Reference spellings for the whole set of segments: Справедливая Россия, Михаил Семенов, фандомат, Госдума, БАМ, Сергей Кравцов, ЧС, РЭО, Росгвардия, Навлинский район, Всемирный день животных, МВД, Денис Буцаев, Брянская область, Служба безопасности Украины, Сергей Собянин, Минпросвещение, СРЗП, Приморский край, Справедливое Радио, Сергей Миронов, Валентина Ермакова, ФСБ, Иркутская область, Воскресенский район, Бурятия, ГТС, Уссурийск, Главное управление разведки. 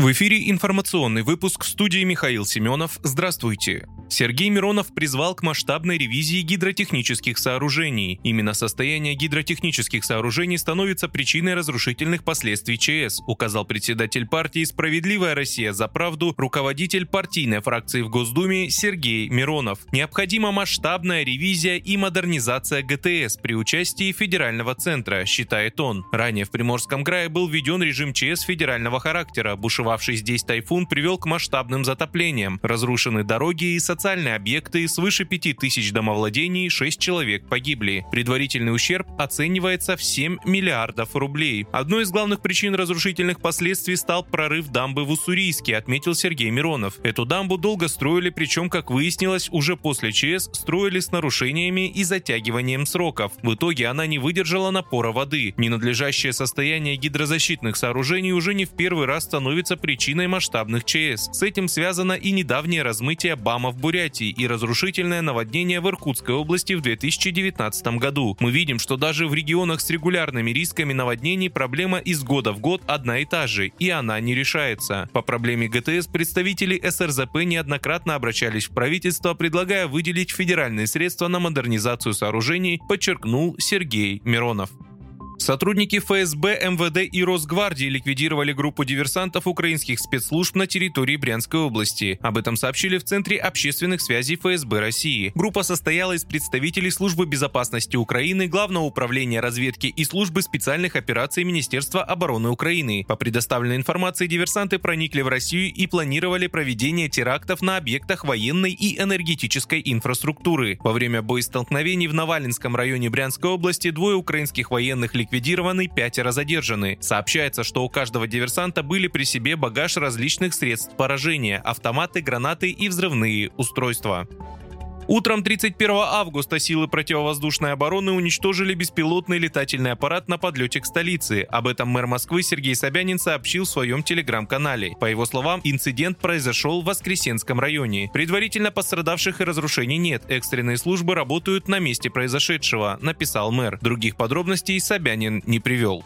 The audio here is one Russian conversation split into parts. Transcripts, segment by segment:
В эфире информационный выпуск, в студии Михаил Семенов. Здравствуйте. Сергей Миронов призвал к масштабной ревизии гидротехнических сооружений. Именно состояние гидротехнических сооружений становится причиной разрушительных последствий ЧС, указал председатель партии «Справедливая Россия за правду», руководитель партийной фракции в Госдуме Сергей Миронов. Необходима масштабная ревизия и модернизация ГТС при участии федерального центра, считает он. Ранее в Приморском крае был введен режим ЧС федерального характера. Бушевавший здесь тайфун привел к масштабным затоплениям. Разрушены дороги и социальные объекты, свыше 5000 домовладений, 6 человек погибли. Предварительный ущерб оценивается в 7 миллиардов рублей. Одной из главных причин разрушительных последствий стал прорыв дамбы в Уссурийске, отметил Сергей Миронов. Эту дамбу долго строили, причем, как выяснилось, уже после ЧС строили с нарушениями и затягиванием сроков. В итоге она не выдержала напора воды. Ненадлежащее состояние гидрозащитных сооружений уже не в первый раз становится причиной масштабных ЧС. С этим связано и недавнее размытие БАМа в Бурятии и разрушительное наводнение в Иркутской области в 2019 году. Мы видим, что даже в регионах с регулярными рисками наводнений проблема из года в год одна и та же, и она не решается. По проблеме ГТС представители СРЗП неоднократно обращались в правительство, предлагая выделить федеральные средства на модернизацию сооружений, подчеркнул Сергей Миронов. Сотрудники ФСБ, МВД и Росгвардии ликвидировали группу диверсантов украинских спецслужб на территории Брянской области. Об этом сообщили в Центре общественных связей ФСБ России. Группа состояла из представителей Службы безопасности Украины, Главного управления разведки и Службы специальных операций Министерства обороны Украины. По предоставленной информации, диверсанты проникли в Россию и планировали проведение терактов на объектах военной и энергетической инфраструктуры. Во время боестолкновений в Навлинском районе Брянской области двое украинских военных ликвидированы, 5 задержаны. Сообщается, что у каждого диверсанта были при себе багаж различных средств поражения, автоматы, гранаты и взрывные устройства. Утром 31 августа силы противовоздушной обороны уничтожили беспилотный летательный аппарат на подлете к столице. Об этом мэр Москвы Сергей Собянин сообщил в своем телеграм-канале. По его словам, инцидент произошел в Воскресенском районе. Предварительно пострадавших и разрушений нет. Экстренные службы работают на месте произошедшего, написал мэр. Других подробностей Собянин не привел.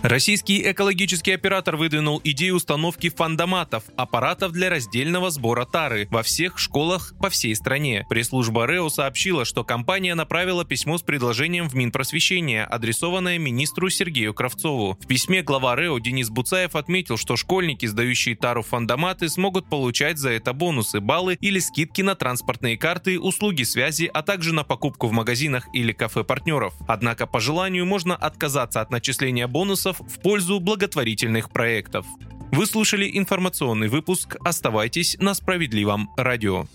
Российский экологический оператор выдвинул идею установки фандоматов – аппаратов для раздельного сбора тары во всех школах по всей стране. Пресс-служба РЭО сообщила, что компания направила письмо с предложением в Минпросвещение, адресованное министру Сергею Кравцову. В письме глава РЭО Денис Буцаев отметил, что школьники, сдающие тару в фандоматы, смогут получать за это бонусы, баллы или скидки на транспортные карты, услуги связи, а также на покупку в магазинах или кафе партнеров. Однако по желанию можно отказаться от начисления бонусов в пользу благотворительных проектов. Вы слушали информационный выпуск. Оставайтесь на Справедливом радио.